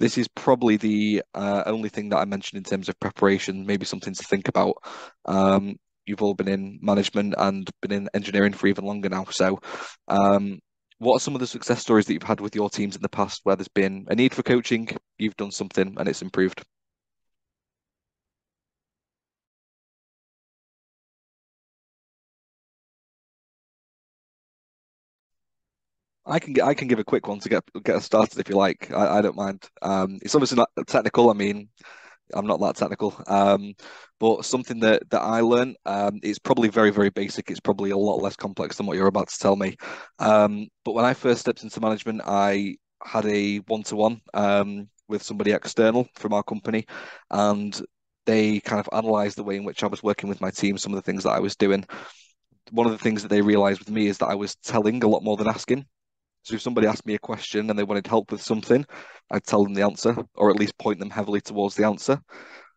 this is probably the uh, only thing that I mentioned in terms of preparation, maybe something to think about. Um, you've all been in management and been in engineering for even longer now. So um, what are some of the success stories that you've had with your teams in the past where there's been a need for coaching, you've done something and it's improved? I can I can give a quick one to get get us started if you like. I, I don't mind. Um, it's obviously not technical. I mean, I'm not that technical. Um, but something that that I learned um, is probably very very basic. It's probably a lot less complex than what you're about to tell me. Um, but when I first stepped into management, I had a one-to-one um, with somebody external from our company, and they kind of analysed the way in which I was working with my team, some of the things that I was doing. One of the things that they realised with me is that I was telling a lot more than asking. So if somebody asked me a question and they wanted help with something, I'd tell them the answer, or at least point them heavily towards the answer.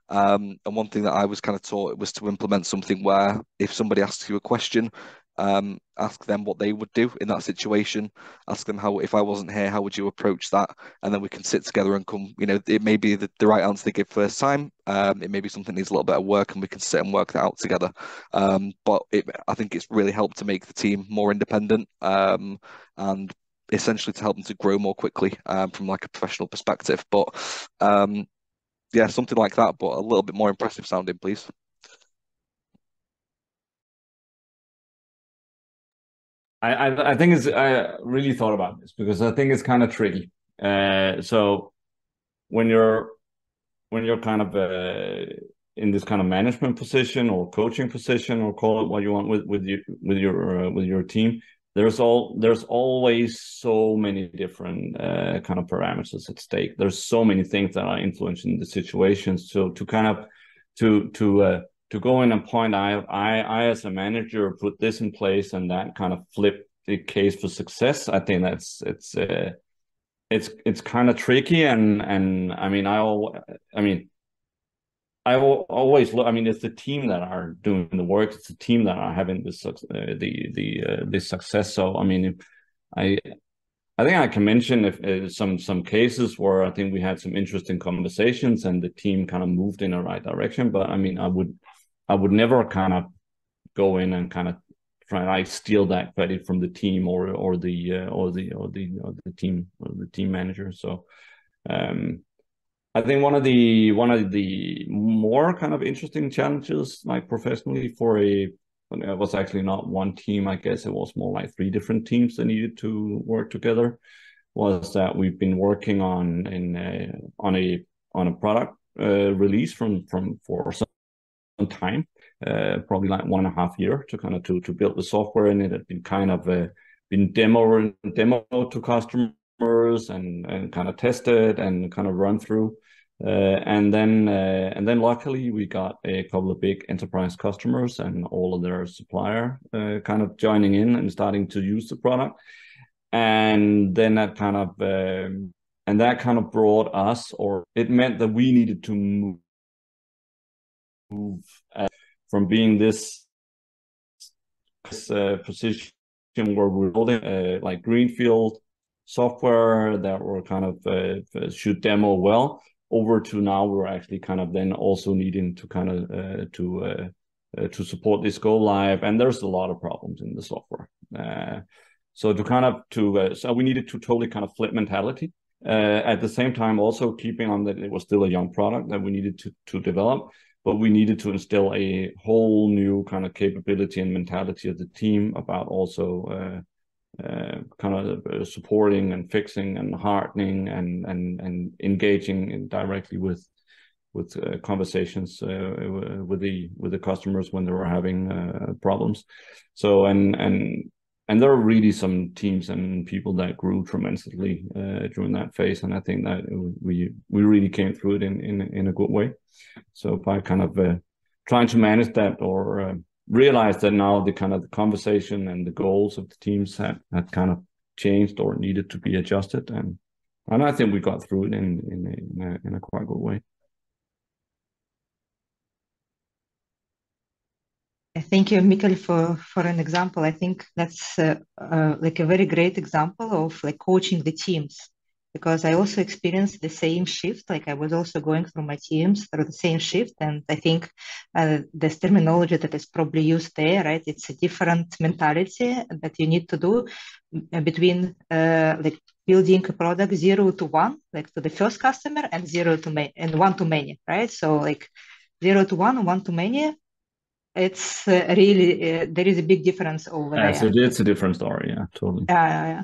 Um, and one thing that I was kind of taught was to implement something where if somebody asks you a question, um, ask them what they would do in that situation. Ask them how, if I wasn't here, how would you approach that? And then we can sit together and come, you know, it may be the, the right answer they give first time. Um, it may be something that needs a little bit of work and we can sit and work that out together. Um, but it, I think it's really helped to make the team more independent um, and essentially to help them to grow more quickly um, from like a professional perspective. But um, yeah, something like that, but a little bit more impressive sounding, please. I, I, I think it's, I really thought about this because I think it's kind of tricky. Uh, so when you're, when you're kind of uh, in this kind of management position or coaching position, or call it what you want, with, with you, with your, uh, with your team, There's all there's always so many different uh, kind of parameters at stake. There's so many things that are influencing the situations. So to kind of to to uh, to go in and point, I I I as a manager put this in place and that kind of flip the case for success. I think that's it's uh, it's it's kind of tricky. And and I mean I I mean. I will always look. I mean, it's the team that are doing the work. It's the team that are having this uh, the the uh, this success. So I mean, if, I I think I can mention if uh, some some cases where I think we had some interesting conversations and the team kind of moved in the right direction. But I mean, I would I would never kind of go in and kind of try and like, steal that credit from the team or or the uh, or the or the or the team or the team manager. So. Um, I think one of the one of the more kind of interesting challenges, like professionally, for a it was actually not one team. I guess it was more like three different teams that needed to work together. Was that we've been working on in a, on a on a product uh, release from from for some time, uh, probably like one and a half year to kind of to to build the software, and it had been kind of uh, been demo demo to customers. And, and kind of test it and kind of run through uh, and then uh, and then luckily we got a couple of big enterprise customers and all of their supplier uh, kind of joining in and starting to use the product, and then that kind of um, and that kind of brought us, or it meant that we needed to move, move uh, from being this uh, position where we're building uh, like greenfield software that were kind of uh, should demo well, over to now we're actually kind of then also needing to kind of uh, to uh, uh, to support this go live, and there's a lot of problems in the software. Uh, so to kind of to uh, so we needed to totally kind of flip mentality. Uh, at the same time, also keeping on that it was still a young product that we needed to to develop, but we needed to instill a whole new kind of capability and mentality of the team about also. Uh, uh, kind of supporting and fixing and hardening and and and engaging directly with with uh, conversations uh, with the with the customers when they were having uh, problems. So and and and there are really some teams and people that grew tremendously uh, during that phase, and I think that we we really came through it in in, in a good way. So by kind of uh, trying to manage that, or uh, realize that now the kind of the conversation and the goals of the teams had, had kind of changed or needed to be adjusted, and and I think we got through it in in, in, a, in a quite good way. Thank you, Mikkel, for, for an example. I think that's uh, uh, like a very great example of like coaching the teams, because I also experienced the same shift. Like I was also going through my teams through the same shift. And I think uh, this terminology that is probably used there, right? It's a different mentality that you need to do between uh, like building a product zero to one, like to the first customer, and zero to ma- and one to many, right? So like zero to one, one to many, it's uh, really, uh, there is a big difference over yeah, there. So it's a different story, yeah, totally. Uh,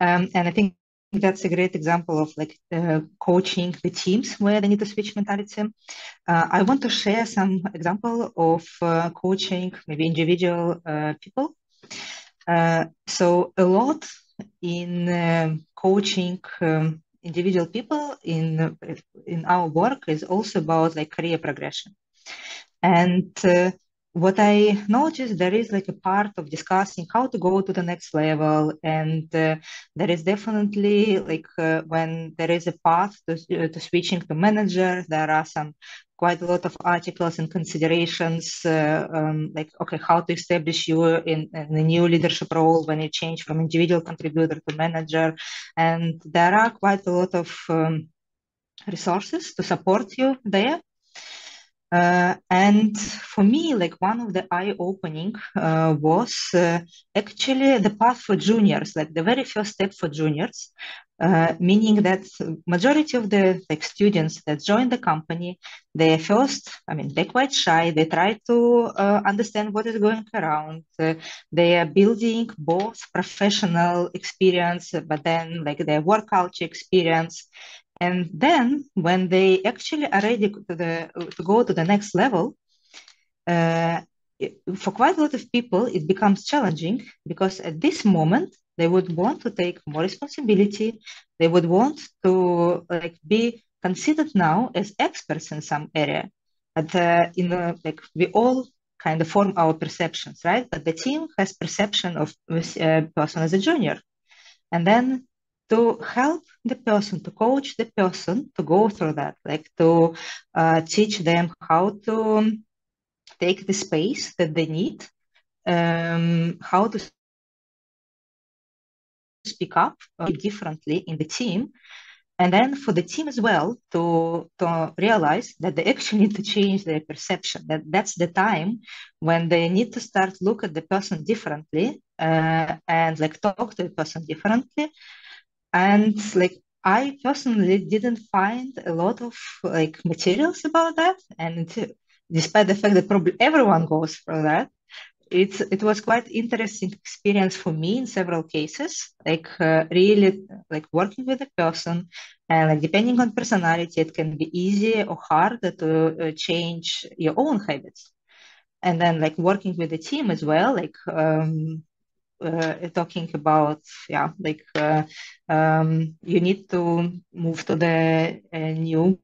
um, and I think that's a great example of like uh, coaching the teams where they need to switch mentality. Uh, I want to share some example of uh, coaching maybe individual uh, people. Uh, so a lot in uh, coaching um, individual people in, in our work is also about like career progression. And uh, what I noticed, there is like a part of discussing how to go to the next level. And uh, there is definitely like uh, when there is a path to, uh, to switching to manager, there are some quite a lot of articles and considerations uh, um, like, okay, how to establish you in, in a new leadership role when you change from individual contributor to manager. And there are quite a lot of um, resources to support you there. Uh, and for me, like one of the eye-opening uh, was uh, actually the path for juniors, like the very first step for juniors, uh, meaning that majority of the like students that join the company, they first, I mean, they're quite shy. They try to uh, understand what is going around. Uh, they are building both professional experience, but then like their work culture experience. And then when they actually are ready to, the, to go to the next level, uh, it, for quite a lot of people, it becomes challenging because at this moment, they would want to take more responsibility. They would want to like, be considered now as experts in some area. But uh, in a, like, we all kind of form our perceptions, right? But the team has perception of a person as a junior. And then to help the person, to coach the person to go through that, like to uh, teach them how to take the space that they need, um, how to speak up differently in the team. And then for the team as well to, to realize that they actually need to change their perception, that that's the time when they need to start look at the person differently uh, and like talk to the person differently. And like, I personally didn't find a lot of like materials about that. And uh, despite the fact that probably everyone goes for that, it's, it was quite interesting experience for me in several cases, like uh, really like working with a person and like depending on personality, it can be easy or hard to uh, change your own habits. And then like working with the team as well, like, um, Uh, talking about, yeah, like uh, um, you need to move to the uh, new,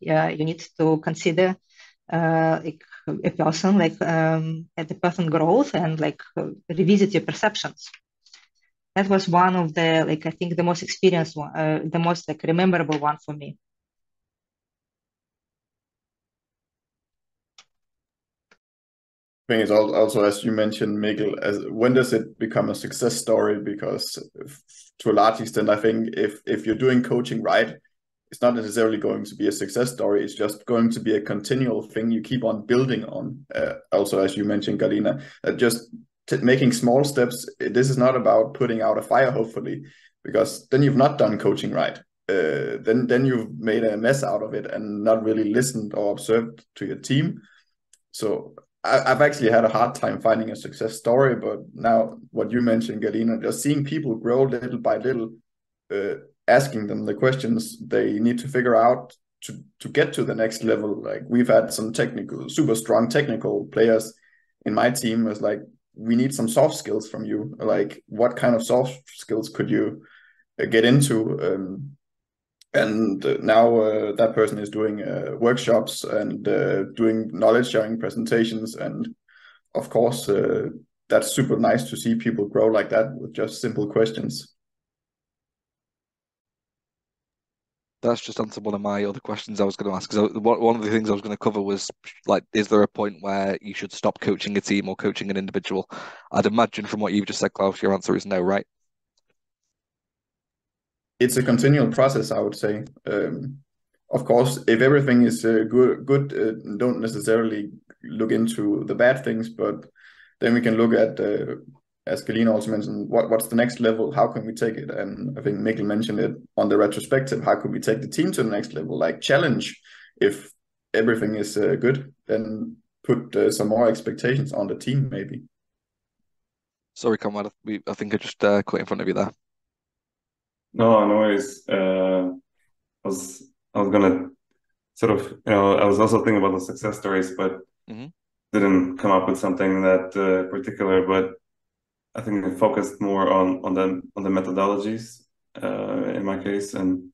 yeah, you need to consider uh, like a person, like um, at the person growth and like uh, revisit your perceptions. That was one of the, like, I think the most experienced one, uh, the most like rememberable one for me. Thing is also, as you mentioned, Mikkel, as when does it become a success story? Because if, to a large extent, I think if if you're doing coaching right, it's not necessarily going to be a success story. It's just going to be a continual thing you keep on building on. Uh, also, as you mentioned, Galina, uh, just t- making small steps. This is not about putting out a fire, hopefully, because then you've not done coaching right. Uh, then then you've made a mess out of it and not really listened or observed to your team. So I, I've actually had a hard time finding a success story, but now what you mentioned, Galina, just seeing people grow little by little, uh, asking them the questions they need to figure out to, to get to the next level. Like, we've had some technical, super strong technical players in my team was like, we need some soft skills from you. Like, what kind of soft skills could you uh, get into? Um, and uh, now uh, that person is doing uh, workshops and uh, doing knowledge sharing presentations. And of course, uh, that's super nice to see people grow like that with just simple questions. That's just answered one of my other questions I was going to ask. Because one of the things I was going to cover was, like, is there a point where you should stop coaching a team or coaching an individual? I'd imagine from what you've just said, Klaus, your answer is no, right? It's a continual process, I would say. Um, of course, if everything is uh, good, good, uh, don't necessarily look into the bad things, but then we can look at, uh, as Galina also mentioned, what, what's the next level? How can we take it? And I think Mikkel mentioned it on the retrospective. How could we take the team to the next level? Like, challenge. If everything is uh, good, then put uh, some more expectations on the team, maybe. Sorry, Konrad, we, I think I just uh, caught in front of you there. No, no worries. Uh, I was, I was gonna sort of, you know, I was also thinking about the success stories, but mm-hmm. didn't come up with something that uh, particular, but I think I focused more on on the on the methodologies uh, in my case, and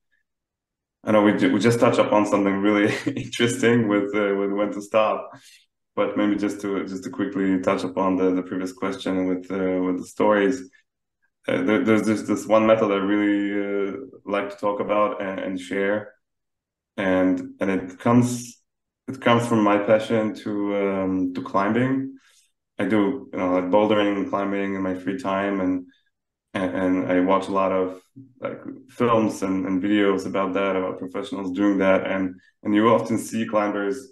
I know we we just touched upon something really interesting with uh, with when to stop, but maybe just to just to quickly touch upon the, the previous question with uh, with the stories. Uh, there, there's just this one method I really uh, like to talk about and, and share, and and it comes it comes from my passion to um, to climbing. I do, you know, like bouldering and climbing in my free time, and and, and I watch a lot of like films and, and videos about that, about professionals doing that, and and you often see climbers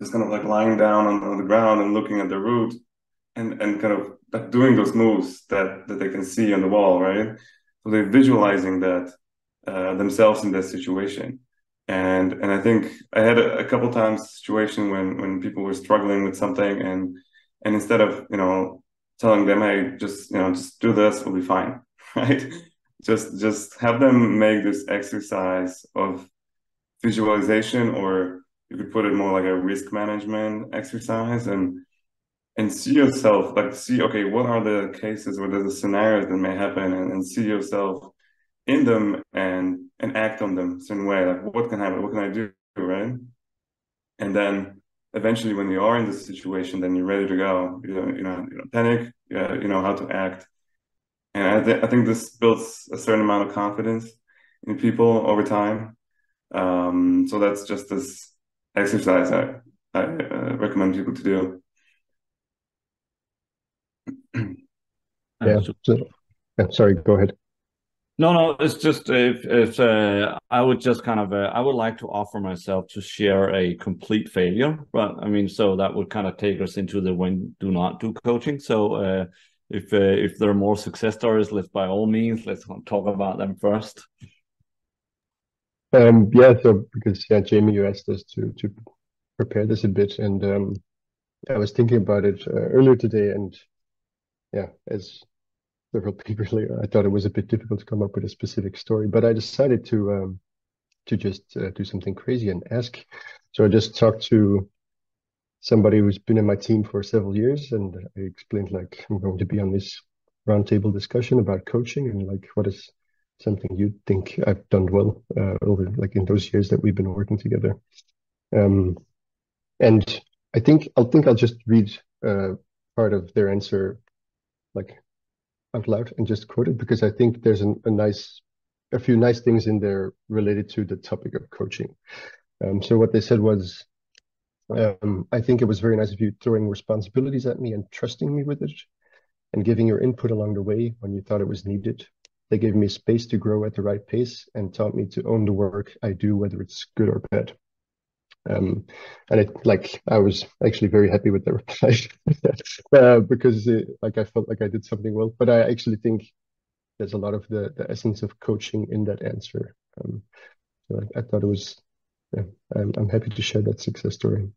just kind of like lying down on, on the ground and looking at the route, and and kind of like doing those moves that that they can see on the wall, right? So they're visualizing that uh, themselves in that situation. And and I think I had a, a couple times situation when when people were struggling with something, and and instead of, you know, telling them, hey, just, you know, just do this, we'll be fine, right? just just have them make this exercise of visualization, or you could put it more like a risk management exercise, and and see yourself, like see, okay, what are the cases or the scenarios that may happen, and, and see yourself in them and and act on them a certain way, like what can happen, what can I do, right? And then eventually when you are in this situation, then you're ready to go, you know, you know, you know panic, you know, you know how to act. And I, th I think this builds a certain amount of confidence in people over time. Um, so that's just this exercise I, I uh, recommend people to do. Yeah, yeah, sorry, go ahead. No, no, it's just if, if uh, I would just kind of, uh, I would like to offer myself to share a complete failure, but I mean, so that would kind of take us into the when do not do coaching. So uh, if uh, if there are more success stories, let's by all means, let's talk about them first. Um, yeah, so because yeah, Jamie, you asked us to, to prepare this a bit, and um, I was thinking about it uh, earlier today, and yeah, as several people later, I thought it was a bit difficult to come up with a specific story, but I decided to um, to just uh, do something crazy and ask. So I just talked to somebody who's been in my team for several years, and I explained, like, I'm going to be on this roundtable discussion about coaching, and like, what is something you think I've done well uh, over, like, in those years that we've been working together. Um, and I think I'll think I'll just read uh, part of their answer, like, out loud and just quote it, because I think there's an, a nice, a few nice things in there related to the topic of coaching. Um, so what they said was, um, I think it was very nice of you throwing responsibilities at me and trusting me with it and giving your input along the way when you thought it was needed. They gave me space to grow at the right pace and taught me to own the work I do, whether it's good or bad. Um, and it, like, I was actually very happy with the reply uh, because it, like, I felt like I did something well, but I actually think there's a lot of the, the essence of coaching in that answer. Um, so I, I thought it was, yeah, I'm, I'm happy to share that success story.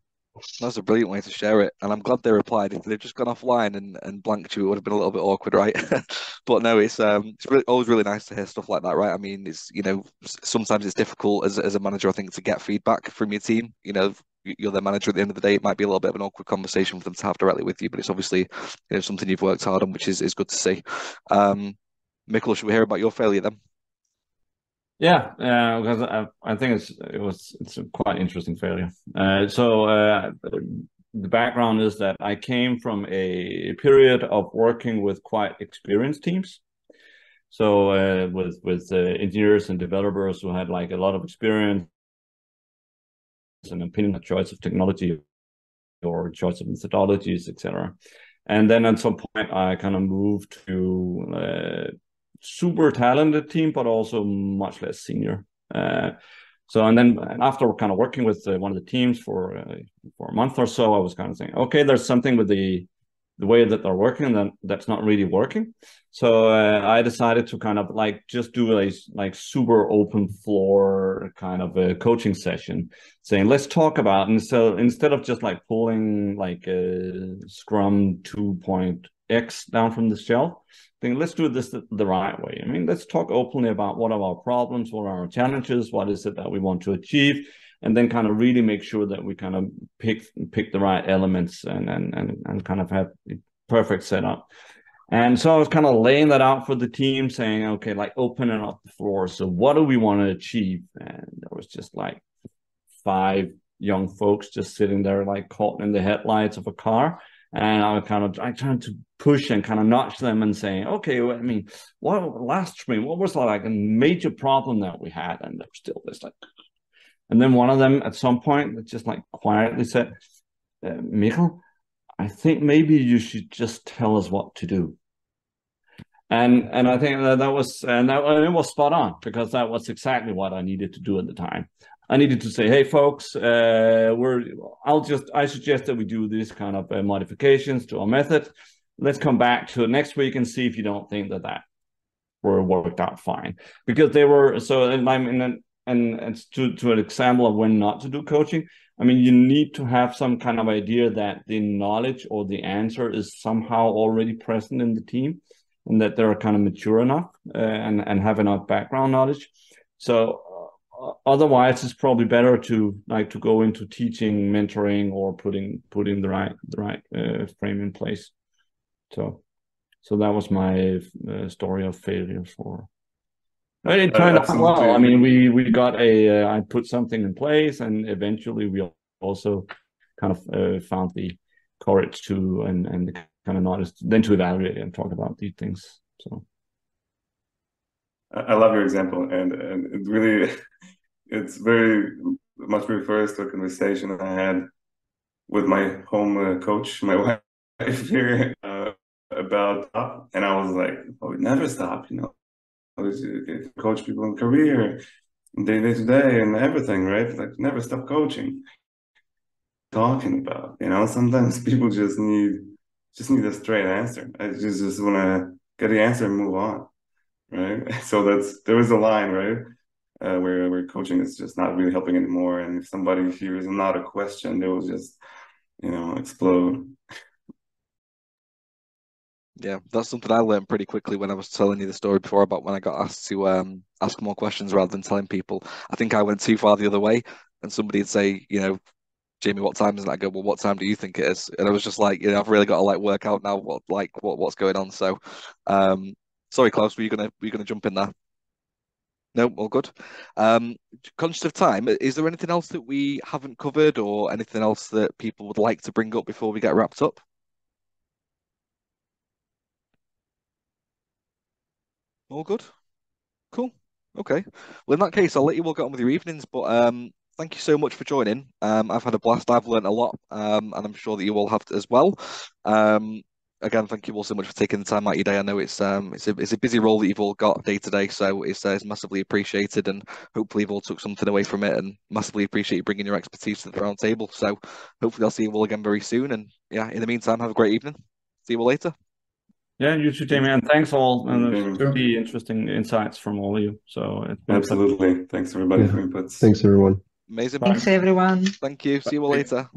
That's a brilliant way to share it, and I'm glad they replied. If they'd just gone offline and, and blanked you, it would have been a little bit awkward, right? But no, it's um, it's really, always really nice to hear stuff like that, right? I mean, it's, you know, sometimes it's difficult as as a manager, I think, to get feedback from your team. You know, you're their manager at the end of the day. It might be a little bit of an awkward conversation for them to have directly with you, but it's obviously, you know, something you've worked hard on, which is is good to see. Um, Mikkel, should we hear about your failure then? Yeah, uh, because I, I think it's it was it's a quite interesting failure. Uh, so uh, the background is that I came from a period of working with quite experienced teams, so uh, with with uh, engineers and developers who had like a lot of experience and opinion on choice of technology or choice of methodologies, et cetera. And then at some point, I kind of moved to uh, super talented team, but also much less senior. Uh, so, and then and after kind of working with uh, one of the teams for uh, for a month or so, I was kind of saying, okay, there's something with the the way that they're working that that's not really working. So uh, I decided to kind of like just do a like super open floor kind of a coaching session, saying let's talk about, and so instead of just like pulling like a Scrum two point X down from the shelf, think let's do this the right way. I mean, let's talk openly about what are our problems, what are our challenges, what is it that we want to achieve, and then kind of really make sure that we kind of pick pick the right elements and and and, and kind of have the perfect setup. And so I was kind of laying that out for the team, saying, okay, like opening up the floor. So what do we want to achieve? And there was just like five young folks just sitting there, like caught in the headlights of a car. And I kind of I tried to push and kind of nudge them and saying, okay, well, I mean, what last spring, what was like a major problem that we had? And there was still this like, and then one of them at some point just like quietly said, uh, Mikkel, I think maybe you should just tell us what to do. And and I think that, that was and that and it was spot on, because that was exactly what I needed to do at the time. I needed to say, hey, folks, uh, we're. I'll just. I suggest that we do this kind of uh, modifications to our method. Let's come back to it next week and see if you don't think that that were worked out fine, because they were. So, and I'm and and it's to to an example of when not to do coaching. I mean, you need to have some kind of idea that the knowledge or the answer is somehow already present in the team, and that they're kind of mature enough uh, and and have enough background knowledge. So. Otherwise, it's probably better to like to go into teaching, mentoring, or putting putting the right the right uh, frame in place. So, so that was my uh, story of failure. For it turned out well. I mean, we we got a uh, I put something in place, and eventually we also kind of uh, found the courage to and and the kind of knowledge then to evaluate and talk about these things. So. I love your example, and, and it really, it's very much refers to a conversation I had with my home uh, coach, my wife here, uh, about stop. And I was like, oh, we never stop, you know, you coach people in career, day to day and everything, right? Like never stop coaching. Talking about, you know, sometimes people just need, just need a straight answer. I just, just want to get the answer and move on. Right, so that's there is a line, right, uh, where where coaching is just not really helping anymore, and if somebody hears not a question, they will just, you know, explode. Yeah, that's something I learned pretty quickly when I was telling you the story before about when I got asked to um ask more questions rather than telling people. I think I went too far the other way, and somebody would say, you know, Jamie, what time is it? I go, well, what time do you think it is? And I was just like, you know, I've really got to like work out now what like what what's going on. So, um. Sorry, Klaus, were you gonna were you gonna jump in there? No, all good. Um, conscious of time, is there anything else that we haven't covered, or anything else that people would like to bring up before we get wrapped up? All good. Cool. Okay. Well, in that case, I'll let you all get on with your evenings. But um, thank you so much for joining. Um, I've had a blast. I've learned a lot, um, and I'm sure that you all have as well. Um, Again, thank you all so much for taking the time out of your day. I know it's um it's a it's a busy role that you've all got day to day, so it's uh, it's massively appreciated, and hopefully you've all took something away from it, and massively appreciate you bringing your expertise to the round table. So hopefully I'll see you all again very soon. And yeah, in the meantime, have a great evening. See you all later. Yeah, you too, Jamie, and thanks all. And there's really interesting insights from all of you. So it's been absolutely, thanks everybody yeah. for inputs. Thanks everyone. Amazing. Thanks everyone. Thank you. See you all later.